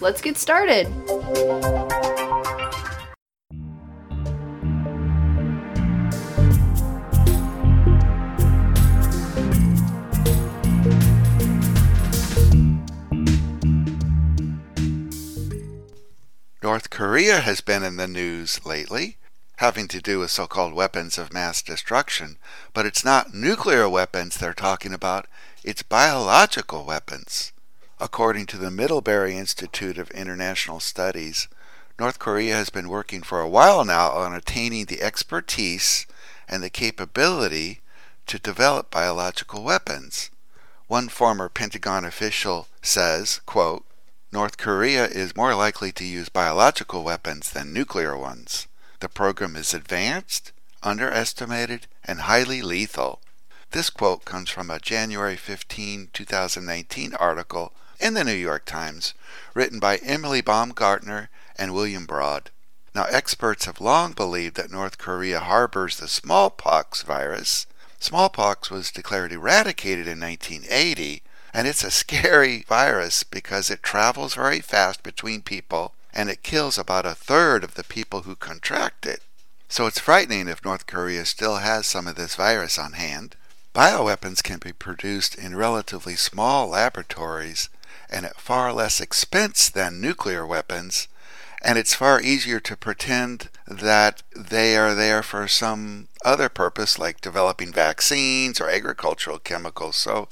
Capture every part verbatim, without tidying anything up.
let's get started. North Korea has been in the news lately, having to do with so-called weapons of mass destruction, but it's not nuclear weapons they're talking about, it's biological weapons. According to the Middlebury Institute of International Studies, North Korea has been working for a while now on attaining the expertise and the capability to develop biological weapons. One former Pentagon official says, quote, "North Korea is more likely to use biological weapons than nuclear ones. The program is advanced, underestimated, and highly lethal." This quote comes from a January fifteenth, twenty nineteen article in the New York Times, written by Emily Baumgartner and William Broad. Now, experts have long believed that North Korea harbors the smallpox virus. Smallpox was declared eradicated in nineteen eighty, and it's a scary virus because it travels very fast between people, and it kills about a third of the people who contract it. So it's frightening if North Korea still has some of this virus on hand. Bioweapons can be produced in relatively small laboratories and at far less expense than nuclear weapons, and it's far easier to pretend that they are there for some other purpose, like developing vaccines or agricultural chemicals. So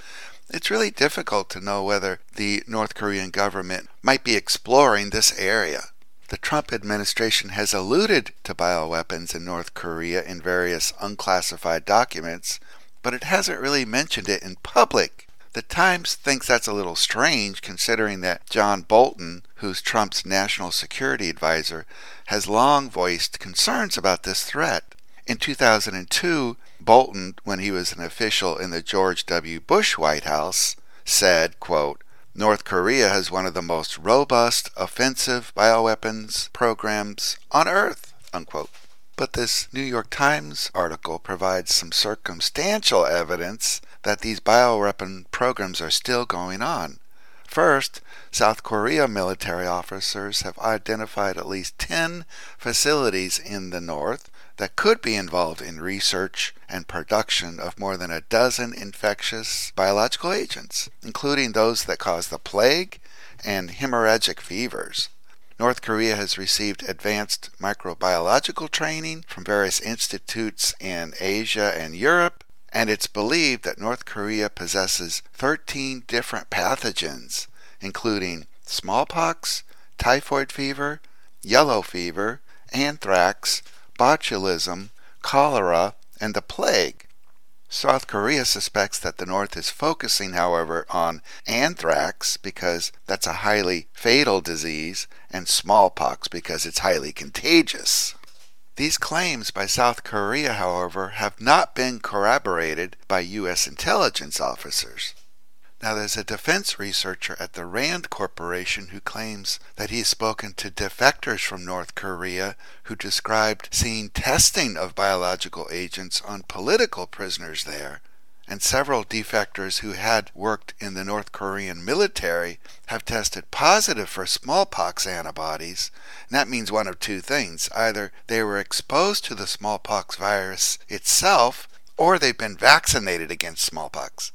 it's really difficult to know whether the North Korean government might be exploring this area. The Trump administration has alluded to bioweapons in North Korea in various unclassified documents, but it hasn't really mentioned it in public. The Times thinks that's a little strange, considering that John Bolton, who's Trump's national security advisor, has long voiced concerns about this threat. In two thousand two, Bolton, when he was an official in the George W. Bush White House, said, quote, "North Korea has one of the most robust offensive bioweapons programs on Earth," unquote. But this New York Times article provides some circumstantial evidence that these bioweapon programs are still going on. First, South Korea military officers have identified at least ten facilities in the north that could be involved in research and production of more than a dozen infectious biological agents, including those that cause the plague and hemorrhagic fevers. North Korea has received advanced microbiological training from various institutes in Asia and Europe, and it's believed that North Korea possesses thirteen different pathogens, including smallpox, typhoid fever, yellow fever, anthrax, botulism, cholera, and the plague. South Korea suspects that the North is focusing, however, on anthrax because that's a highly fatal disease and smallpox because it's highly contagious. These claims by South Korea, however, have not been corroborated by U S intelligence officers. Now, there's a defense researcher at the RAND Corporation who claims that he's spoken to defectors from North Korea who described seeing testing of biological agents on political prisoners there, and several defectors who had worked in the North Korean military have tested positive for smallpox antibodies, and that means one of two things. Either they were exposed to the smallpox virus itself, or they've been vaccinated against smallpox.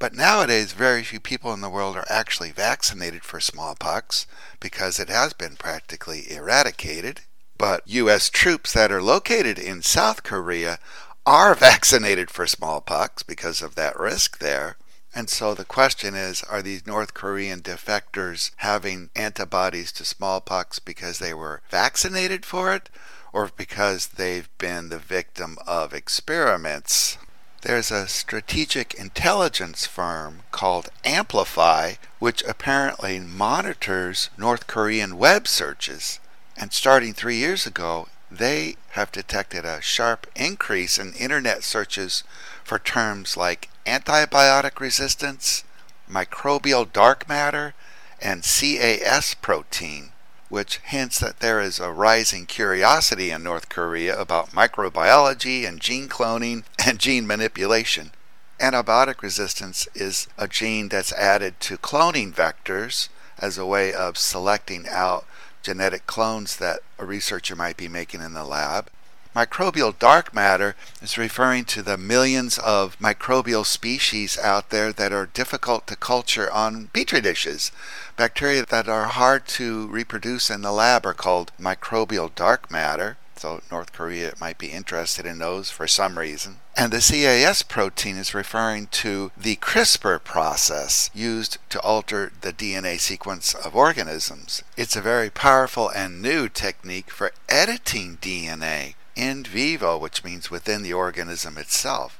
But nowadays, very few people in the world are actually vaccinated for smallpox because it has been practically eradicated. But U S troops that are located in South Korea are vaccinated for smallpox because of that risk there. And so the question is, are these North Korean defectors having antibodies to smallpox because they were vaccinated for it, or because they've been the victim of experiments? There's a strategic intelligence firm called Amplify, which apparently monitors North Korean web searches. And starting three years ago, they have detected a sharp increase in internet searches for terms like antibiotic resistance, microbial dark matter, and C A S protein, which hints that there is a rising curiosity in North Korea about microbiology and gene cloning and gene manipulation. Antibiotic resistance is a gene that's added to cloning vectors as a way of selecting out genetic clones that a researcher might be making in the lab. Microbial dark matter is referring to the millions of microbial species out there that are difficult to culture on petri dishes. Bacteria that are hard to reproduce in the lab are called microbial dark matter, so North Korea might be interested in those for some reason. And the C A S protein is referring to the CRISPR process used to alter the D N A sequence of organisms. It's a very powerful and new technique for editing D N A. In vivo, which means within the organism itself.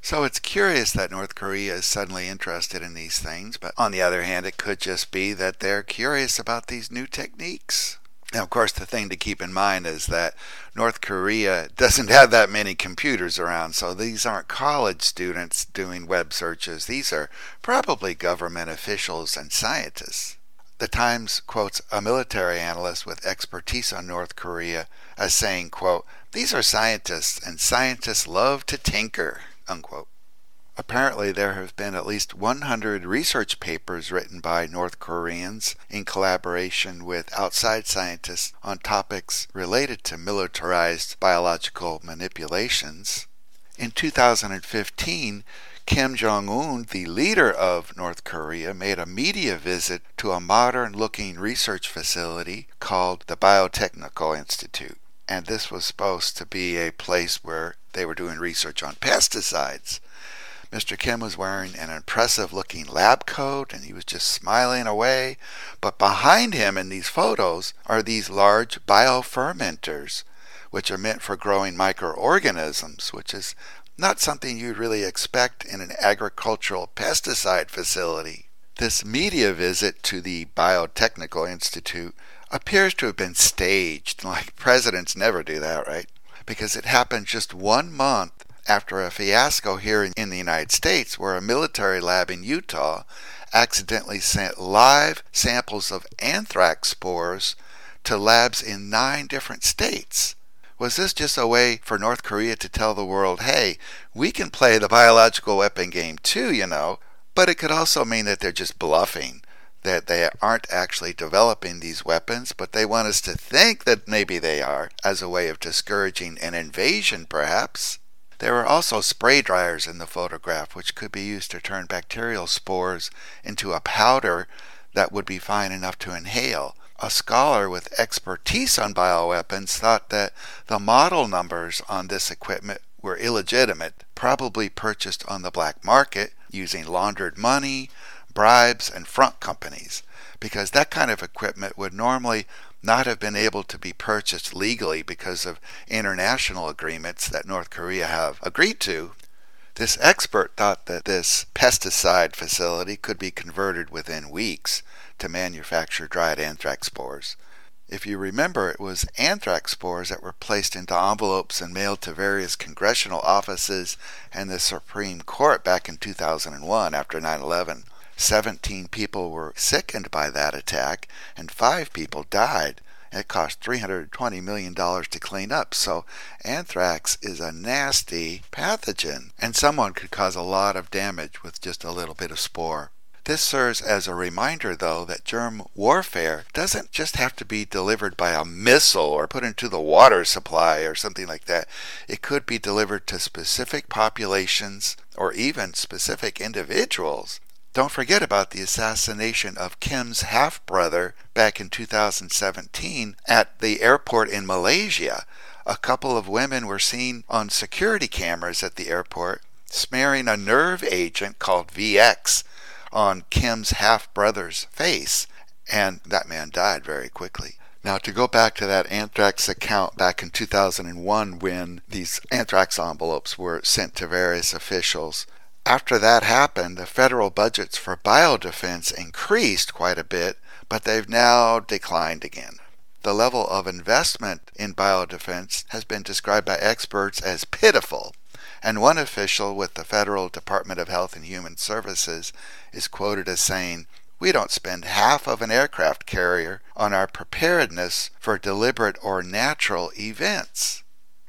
So it's curious that North Korea is suddenly interested in these things, but on the other hand, it could just be that they're curious about these new techniques. Now, of course, the thing to keep in mind is that North Korea doesn't have that many computers around, so these aren't college students doing web searches. These are probably government officials and scientists. The Times quotes a military analyst with expertise on North Korea as saying, quote, "These are scientists, and scientists love to tinker," unquote. Apparently, there have been at least one hundred research papers written by North Koreans in collaboration with outside scientists on topics related to militarized biological manipulations. In two thousand fifteen, Kim Jong-un, the leader of North Korea, made a media visit to a modern-looking research facility called the Biotechnical Institute. And this was supposed to be a place where they were doing research on pesticides. Mister Kim was wearing an impressive-looking lab coat, and he was just smiling away. But behind him in these photos are these large biofermenters, which are meant for growing microorganisms, which is not something you'd really expect in an agricultural pesticide facility. This media visit to the Biotechnical Institute appears to have been staged, like presidents never do that, right? Because it happened just one month after a fiasco here in the United States where a military lab in Utah accidentally sent live samples of anthrax spores to labs in nine different states. Was this just a way for North Korea to tell the world, hey, we can play the biological weapon game too, you know? But it could also mean that they're just bluffing, that they aren't actually developing these weapons, but they want us to think that maybe they are, as a way of discouraging an invasion, perhaps. There were also spray dryers in the photograph, which could be used to turn bacterial spores into a powder that would be fine enough to inhale. A scholar with expertise on bioweapons thought that the model numbers on this equipment were illegitimate, probably purchased on the black market using laundered money, bribes, and front companies, because that kind of equipment would normally not have been able to be purchased legally because of international agreements that North Korea have agreed to. This expert thought that this pesticide facility could be converted within weeks to manufacture dried anthrax spores. If you remember, it was anthrax spores that were placed into envelopes and mailed to various congressional offices and the Supreme Court back in two thousand one after nine eleven. seventeen people were sickened by that attack and five people died. It cost three hundred twenty million dollars to clean up, so anthrax is a nasty pathogen, and someone could cause a lot of damage with just a little bit of spore. This serves as a reminder, though, that germ warfare doesn't just have to be delivered by a missile or put into the water supply or something like that. It could be delivered to specific populations or even specific individuals. Don't forget about the assassination of Kim's half-brother back in two thousand seventeen at the airport in Malaysia. A couple of women were seen on security cameras at the airport smearing a nerve agent called V X on Kim's half-brother's face, and that man died very quickly. Now, to go back to that anthrax account back in two thousand one when these anthrax envelopes were sent to various officials, after that happened, the federal budgets for biodefense increased quite a bit, but they've now declined again. The level of investment in biodefense has been described by experts as pitiful, and one official with the Federal Department of Health and Human Services is quoted as saying, "We don't spend half of an aircraft carrier on our preparedness for deliberate or natural events."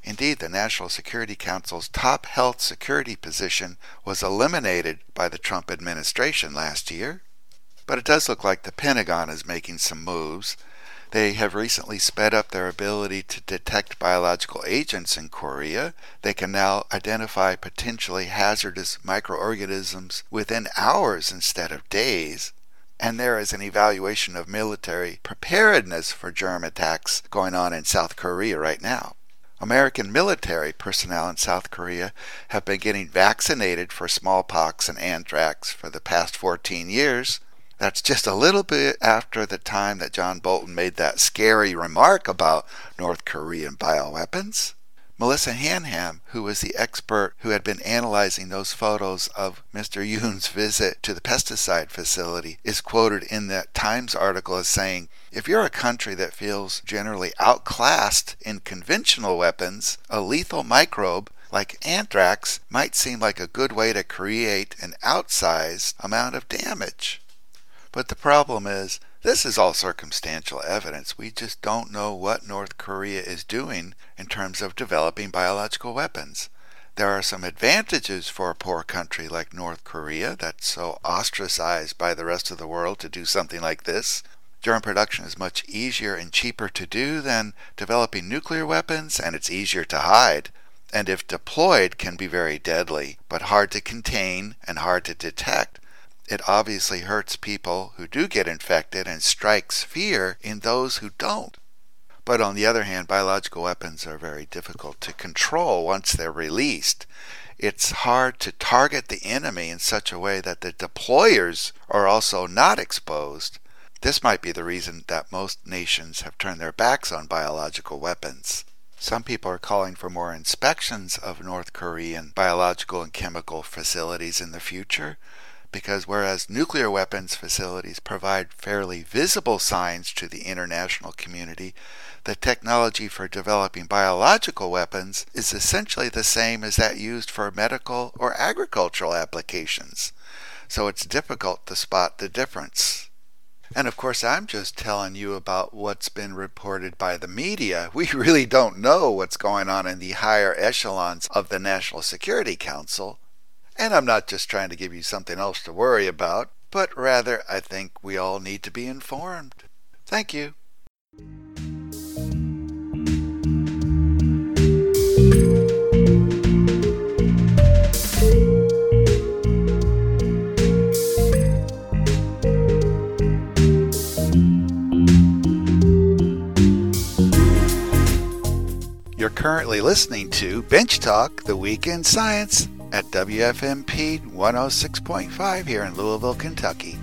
Indeed, the National Security Council's top health security position was eliminated by the Trump administration last year. But it does look like the Pentagon is making some moves. They have recently sped up their ability to detect biological agents in Korea. They can now identify potentially hazardous microorganisms within hours instead of days. And there is an evaluation of military preparedness for germ attacks going on in South Korea right now. American military personnel in South Korea have been getting vaccinated for smallpox and anthrax for the past fourteen years. That's just a little bit after the time that John Bolton made that scary remark about North Korean bioweapons. Melissa Hanham, who was the expert who had been analyzing those photos of Mister Yoon's visit to the pesticide facility, is quoted in the Times article as saying, "If you're a country that feels generally outclassed in conventional weapons, a lethal microbe like anthrax might seem like a good way to create an outsized amount of damage." But the problem is, this is all circumstantial evidence. We just don't know what North Korea is doing in terms of developing biological weapons. There are some advantages for a poor country like North Korea that's so ostracized by the rest of the world to do something like this. Germ production is much easier and cheaper to do than developing nuclear weapons, and it's easier to hide, and if deployed can be very deadly, but hard to contain and hard to detect. It obviously hurts people who do get infected and strikes fear in those who don't. But on the other hand, biological weapons are very difficult to control once they're released. It's hard to target the enemy in such a way that the deployers are also not exposed. This might be the reason that most nations have turned their backs on biological weapons. Some people are calling for more inspections of North Korean biological and chemical facilities in the future, because whereas nuclear weapons facilities provide fairly visible signs to the international community, the technology for developing biological weapons is essentially the same as that used for medical or agricultural applications. So it's difficult to spot the difference. And of course, I'm just telling you about what's been reported by the media. We really don't know what's going on in the higher echelons of the National Security Council. And I'm not just trying to give you something else to worry about, but rather I think we all need to be informed. Thank you. You're currently listening to Bench Talk, the Week in Science, at W F M P one oh six point five here in Louisville, Kentucky.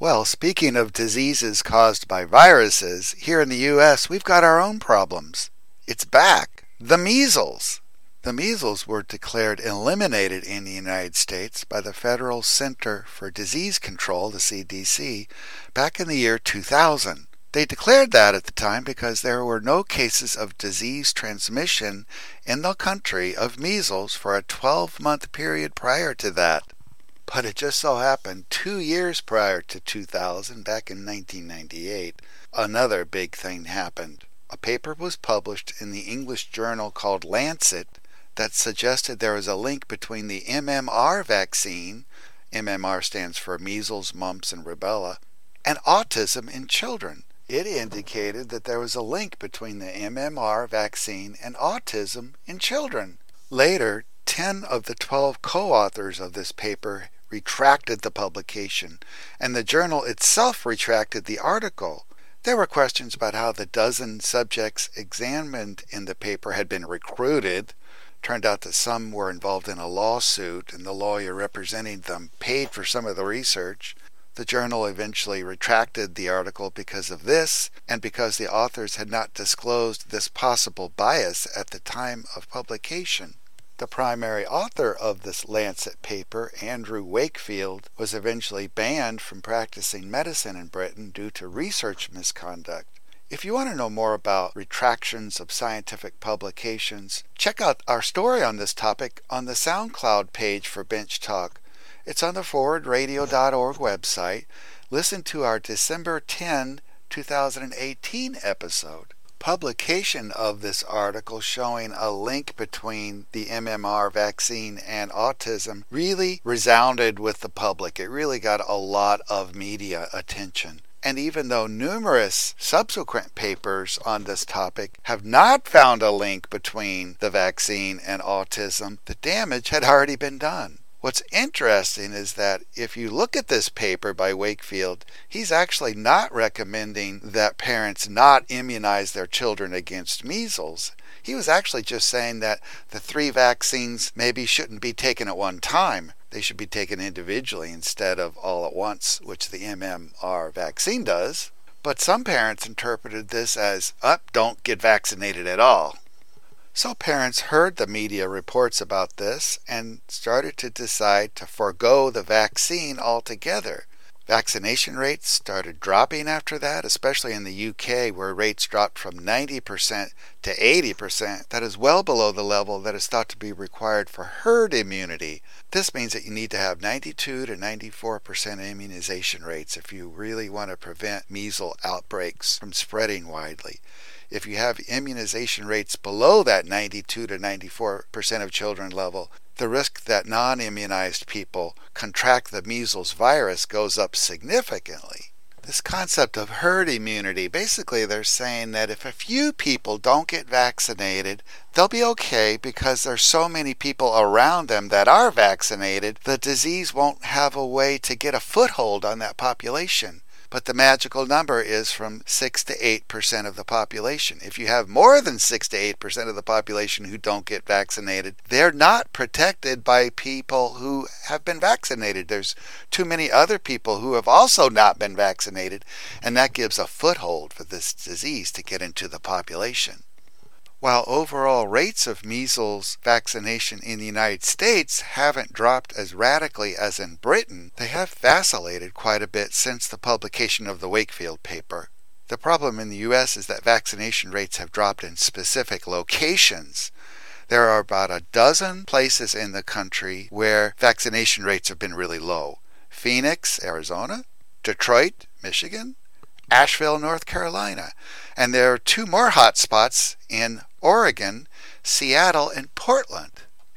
Well, speaking of diseases caused by viruses, here in the U S we've got our own problems. It's back. The measles. The measles were declared eliminated in the United States by the Federal Center for Disease Control, the C D C, back in the year two thousand. They declared that at the time because there were no cases of disease transmission in the country of measles for a twelve-month period prior to that. But it just so happened two years prior to two thousand, back in nineteen ninety-eight, another big thing happened. A paper was published in the English journal called Lancet that suggested there was a link between the M M R vaccine, M M R stands for measles, mumps, and rubella, and autism in children. It indicated that there was a link between the M M R vaccine and autism in children. Later, ten of the twelve co-authors of this paper retracted the publication, and the journal itself retracted the article. There were questions about how the dozen subjects examined in the paper had been recruited. Turned out that some were involved in a lawsuit, and the lawyer representing them paid for some of the research. The journal eventually retracted the article because of this, and because the authors had not disclosed this possible bias at the time of publication. The primary author of this Lancet paper, Andrew Wakefield, was eventually banned from practicing medicine in Britain due to research misconduct. If you want to know more about retractions of scientific publications, check out our story on this topic on the SoundCloud page for Bench Talk. It's on the forward radio dot org website. Listen to our December tenth, twenty eighteen episode. Publication of this article showing a link between the M M R vaccine and autism really resounded with the public. It really got a lot of media attention. And even though numerous subsequent papers on this topic have not found a link between the vaccine and autism, the damage had already been done. What's interesting is that if you look at this paper by Wakefield, he's actually not recommending that parents not immunize their children against measles. He was actually just saying that the three vaccines maybe shouldn't be taken at one time. They should be taken individually instead of all at once, which the M M R vaccine does. But some parents interpreted this as, up, oh, don't get vaccinated at all. So parents heard the media reports about this and started to decide to forego the vaccine altogether. Vaccination rates started dropping after that, especially in the U K, where rates dropped from ninety percent to eighty percent. That is well below the level that is thought to be required for herd immunity. This means that you need to have ninety-two to ninety-four percent immunization rates if you really want to prevent measles outbreaks from spreading widely. If you have immunization rates below that ninety-two to ninety-four percent of children level, the risk that non-immunized people contract the measles virus goes up significantly. This concept of herd immunity, basically they're saying that if a few people don't get vaccinated, they'll be okay because there's so many people around them that are vaccinated, the disease won't have a way to get a foothold on that population. But the magical number is from six to eight percent of the population. If you have more than six to eight percent of the population who don't get vaccinated, they're not protected by people who have been vaccinated. There's too many other people who have also not been vaccinated, and that gives a foothold for this disease to get into the population. While overall rates of measles vaccination in the United States haven't dropped as radically as in Britain, they have vacillated quite a bit since the publication of the Wakefield paper. The problem in the U S is that vaccination rates have dropped in specific locations. There are about a dozen places in the country where vaccination rates have been really low. Phoenix, Arizona, Detroit, Michigan, Asheville, North Carolina, and there are two more hot spots in Oregon, Seattle, and Portland.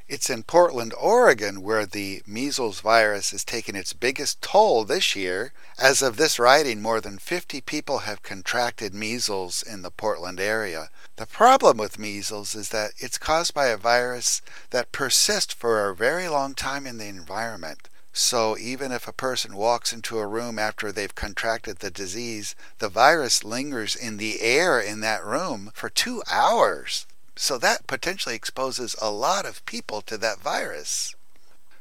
It's in Portland, Oregon, where the measles virus is taking its biggest toll this year. As of this writing, more than fifty people have contracted measles in the Portland area. The problem with measles is that it's caused by a virus that persists for a very long time in the environment. So even if a person walks into a room after they've contracted the disease, the virus lingers in the air in that room for two hours. So that potentially exposes a lot of people to that virus.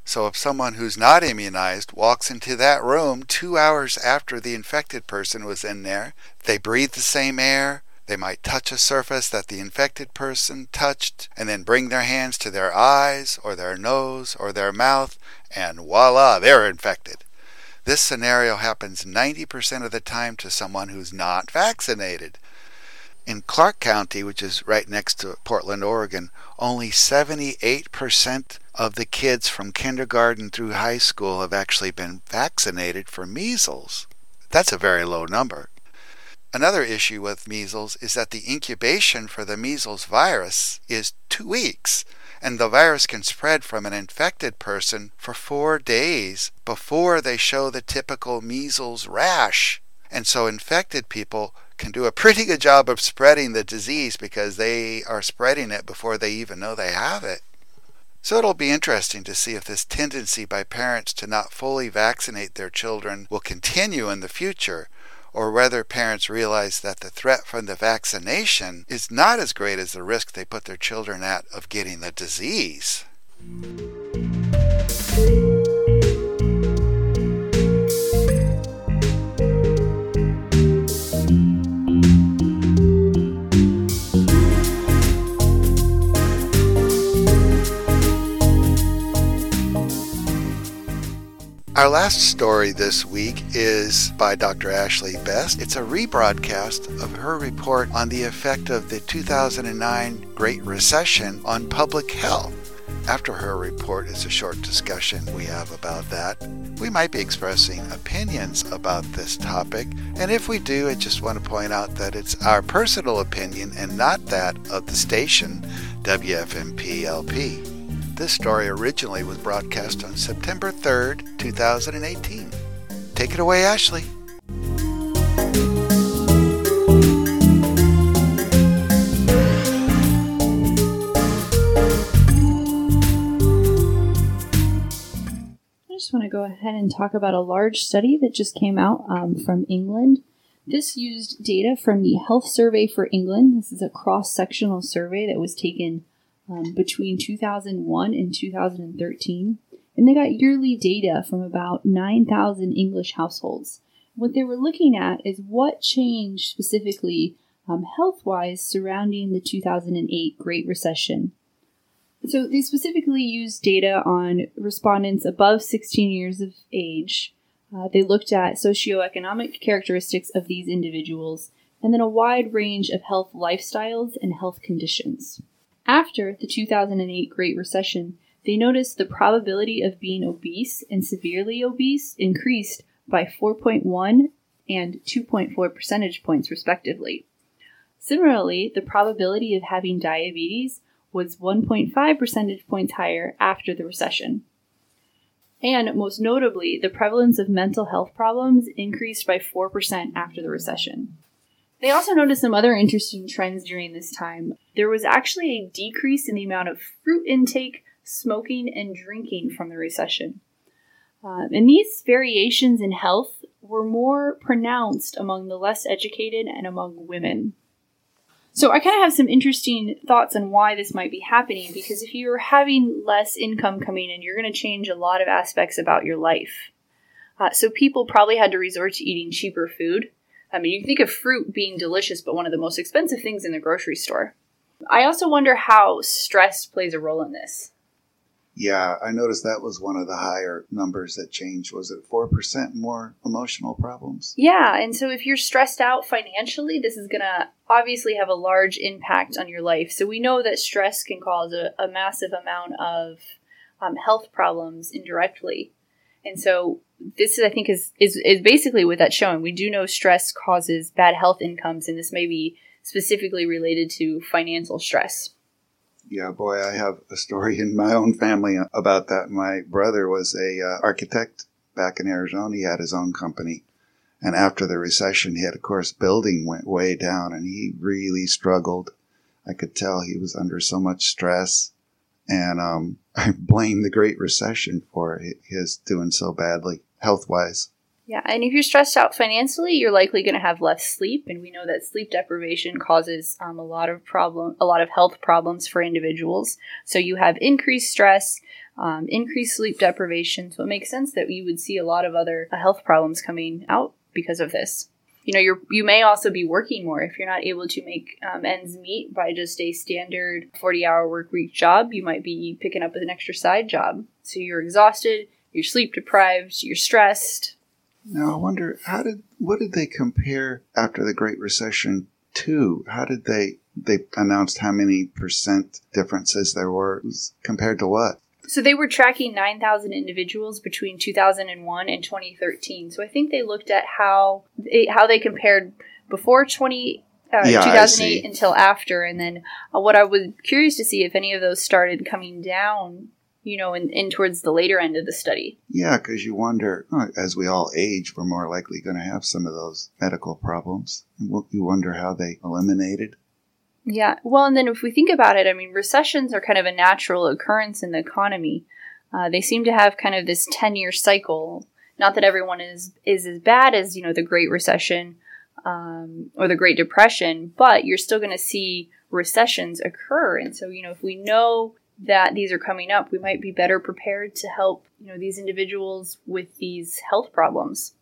So if someone who's not immunized walks into that room two hours after the infected person was in there, they breathe the same air, they might touch a surface that the infected person touched, and then bring their hands to their eyes or their nose or their mouth, and voila, they're infected. This scenario happens ninety percent of the time to someone who's not vaccinated. In Clark County, which is right next to Portland, Oregon, only seventy-eight percent of the kids from kindergarten through high school have actually been vaccinated for measles. That's a very low number. Another issue with measles is that the incubation for the measles virus is two weeks, and the virus can spread from an infected person for four days before they show the typical measles rash. And so infected people can do a pretty good job of spreading the disease because they are spreading it before they even know they have it. So it'll be interesting to see if this tendency by parents to not fully vaccinate their children will continue in the future, or whether parents realize that the threat from the vaccination is not as great as the risk they put their children at of getting the disease. Our last story this week is by Doctor Ashley Best. It's a rebroadcast of her report on the effect of the two thousand nine Great Recession on public health. After her report is a short discussion we have about that. We might be expressing opinions about this topic, and if we do, I just want to point out that it's our personal opinion and not that of the station, W F M P L P. This story originally was broadcast on September third, twenty eighteen. Take it away, Ashley. I just want to go ahead and talk about a large study that just came out um, from England. This used data from the Health Survey for England. This is a cross-sectional survey that was taken Um, between two thousand one and two thousand thirteen, and they got yearly data from about nine thousand English households. What they were looking at is what changed specifically um, health-wise surrounding the two thousand eight Great Recession. So they specifically used data on respondents above sixteen years of age. Uh, they looked at socioeconomic characteristics of these individuals, and then a wide range of health lifestyles and health conditions. After the two thousand eight Great Recession, they noticed the probability of being obese and severely obese increased by four point one and two point four percentage points, respectively. Similarly, the probability of having diabetes was one point five percentage points higher after the recession. And most notably, the prevalence of mental health problems increased by four percent after the recession. They also noticed some other interesting trends during this time. There was actually a decrease in the amount of fruit intake, smoking, and drinking from the recession. Um, and these variations in health were more pronounced among the less educated and among women. So I kind of have some interesting thoughts on why this might be happening, because if you're having less income coming in, you're going to change a lot of aspects about your life. Uh, so people probably had to resort to eating cheaper food. I mean, you can think of fruit being delicious, but one of the most expensive things in the grocery store. I also wonder how stress plays a role in this. Yeah, I noticed that was one of the higher numbers that changed. Was it four percent more emotional problems? Yeah, and so if you're stressed out financially, this is going to obviously have a large impact on your life. So we know that stress can cause a, a massive amount of um, health problems indirectly. And so this, I think, is, is is basically what that's showing. We do know stress causes bad health incomes, and this may be specifically related to financial stress. Yeah, boy, I have a story in my own family about that. My brother was a uh, architect back in Arizona. He had his own company. And after the recession hit, of course, building went way down, and he really struggled. I could tell he was under so much stress. And um, I blame the Great Recession for his doing so badly, health-wise. Yeah, and if you're stressed out financially, you're likely going to have less sleep. And we know that sleep deprivation causes um, a lot of problem, a lot of health problems for individuals. So you have increased stress, um, increased sleep deprivation. So it makes sense that you would see a lot of other health problems coming out because of this. You know, you you may also be working more. If you're not able to make um, ends meet by just a standard forty-hour work week job, you might be picking up an extra side job. So you're exhausted, you're sleep deprived, you're stressed. Now, I wonder, how did what did they compare after the Great Recession to? How did they, they announced how many percent differences there were compared to what? So they were tracking nine thousand individuals between two thousand one and twenty thirteen. So I think they looked at how they, how they compared before twenty, uh, yeah, two thousand eight until after. And then uh, what I was curious to see if any of those started coming down, you know, in, in towards the later end of the study. Yeah, because you wonder, oh, as we all age, we're more likely going to have some of those medical problems. And you wonder how they eliminated. Yeah. Well, and then if we think about it, I mean, recessions are kind of a natural occurrence in the economy. Uh, they seem to have kind of this ten-year cycle. Not that everyone is is as bad as, you know, the Great Recession um, or the Great Depression, but you're still going to see recessions occur. And so, you know, if we know that these are coming up, we might be better prepared to help, you know, these individuals with these health problems.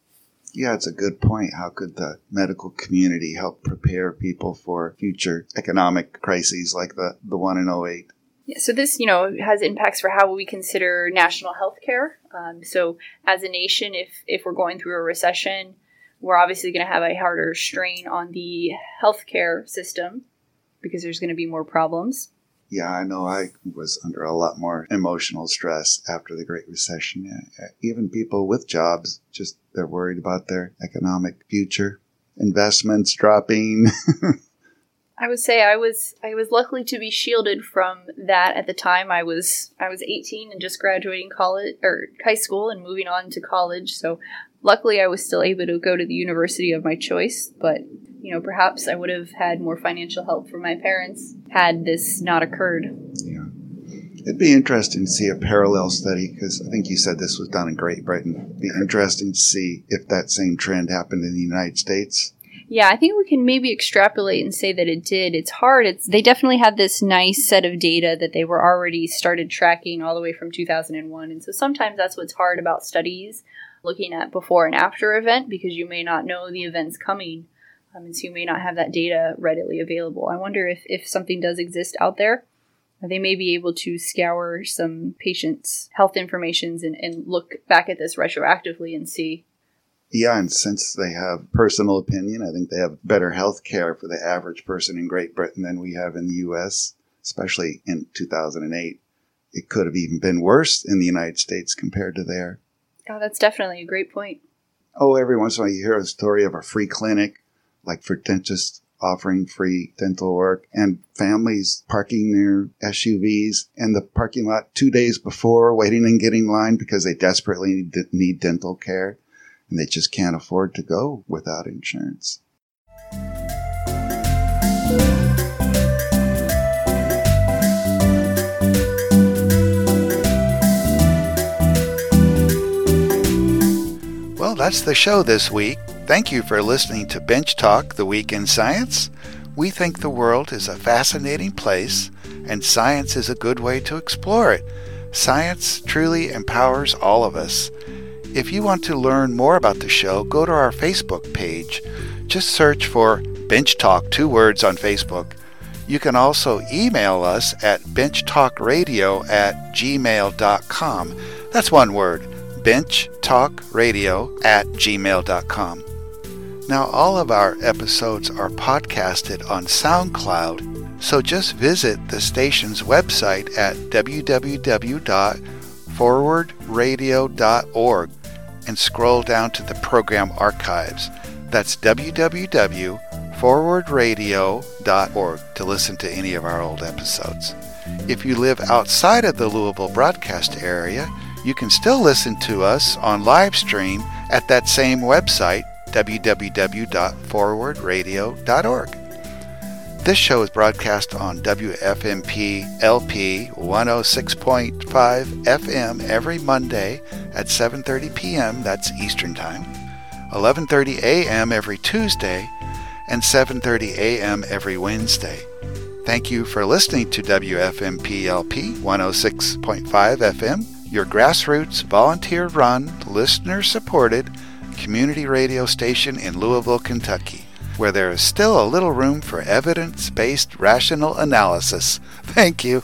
Yeah, it's a good point. How could the medical community help prepare people for future economic crises like the, the one in oh eight? Yeah, so this, you know, has impacts for how we consider national health care. Um, so as a nation, if, if we're going through a recession, we're obviously going to have a harder strain on the healthcare system because there's going to be more problems. Yeah, I know I was under a lot more emotional stress after the Great Recession. Even people with jobs, just they're worried about their economic future, investments dropping. I would say I was I was lucky to be shielded from that at the time. I was I was eighteen and just graduating college or high school and moving on to college. So luckily I was still able to go to the university of my choice, but you know, perhaps I would have had more financial help from my parents had this not occurred. Yeah. It'd be interesting to see a parallel study, because I think you said this was done in Great Britain. It'd be interesting to see if that same trend happened in the United States. Yeah, I think we can maybe extrapolate and say that it did. It's hard. It's they definitely had this nice set of data that they were already started tracking all the way from two thousand one. And so sometimes that's what's hard about studies, looking at before and after event, because you may not know the event's coming. Um, and so you may not have that data readily available. I wonder if, if something does exist out there, they may be able to scour some patients' health informations and, and look back at this retroactively and see. Yeah, and since they have personal opinion, I think they have better health care for the average person in Great Britain than we have in the U S, especially in two thousand eight. It could have even been worse in the United States compared to there. Oh, that's definitely a great point. Oh, every once in a while you hear a story of a free clinic, like for dentists offering free dental work, and families parking their S U Vs in the parking lot two days before, waiting and getting in line because they desperately need dental care, and they just can't afford to go without insurance. Well, that's the show this week. Thank you for listening to Bench Talk, The Week in Science. We think the world is a fascinating place, and science is a good way to explore it. Science truly empowers all of us. If you want to learn more about the show, go to our Facebook page. Just search for Bench Talk, two words, on Facebook. You can also email us at benchtalkradio at gmail dot com. That's one word, benchtalkradio at gmail dot com. Now, all of our episodes are podcasted on SoundCloud, so just visit the station's website at w w w dot forward radio dot org and scroll down to the program archives. That's w w w dot forward radio dot org to listen to any of our old episodes. If you live outside of the Louisville broadcast area, you can still listen to us on live stream at that same website, w w w dot forward radio dot org. This show is broadcast on W F M P L P one oh six point five F M every Monday at seven thirty p.m. That's Eastern Time, eleven thirty a.m. every Tuesday, and seven thirty a.m. every Wednesday. Thank you for listening to W F M P L P one oh six point five F M, your grassroots, volunteer-run, listener-supported community radio station in Louisville, Kentucky, where there is still a little room for evidence-based rational analysis. Thank you.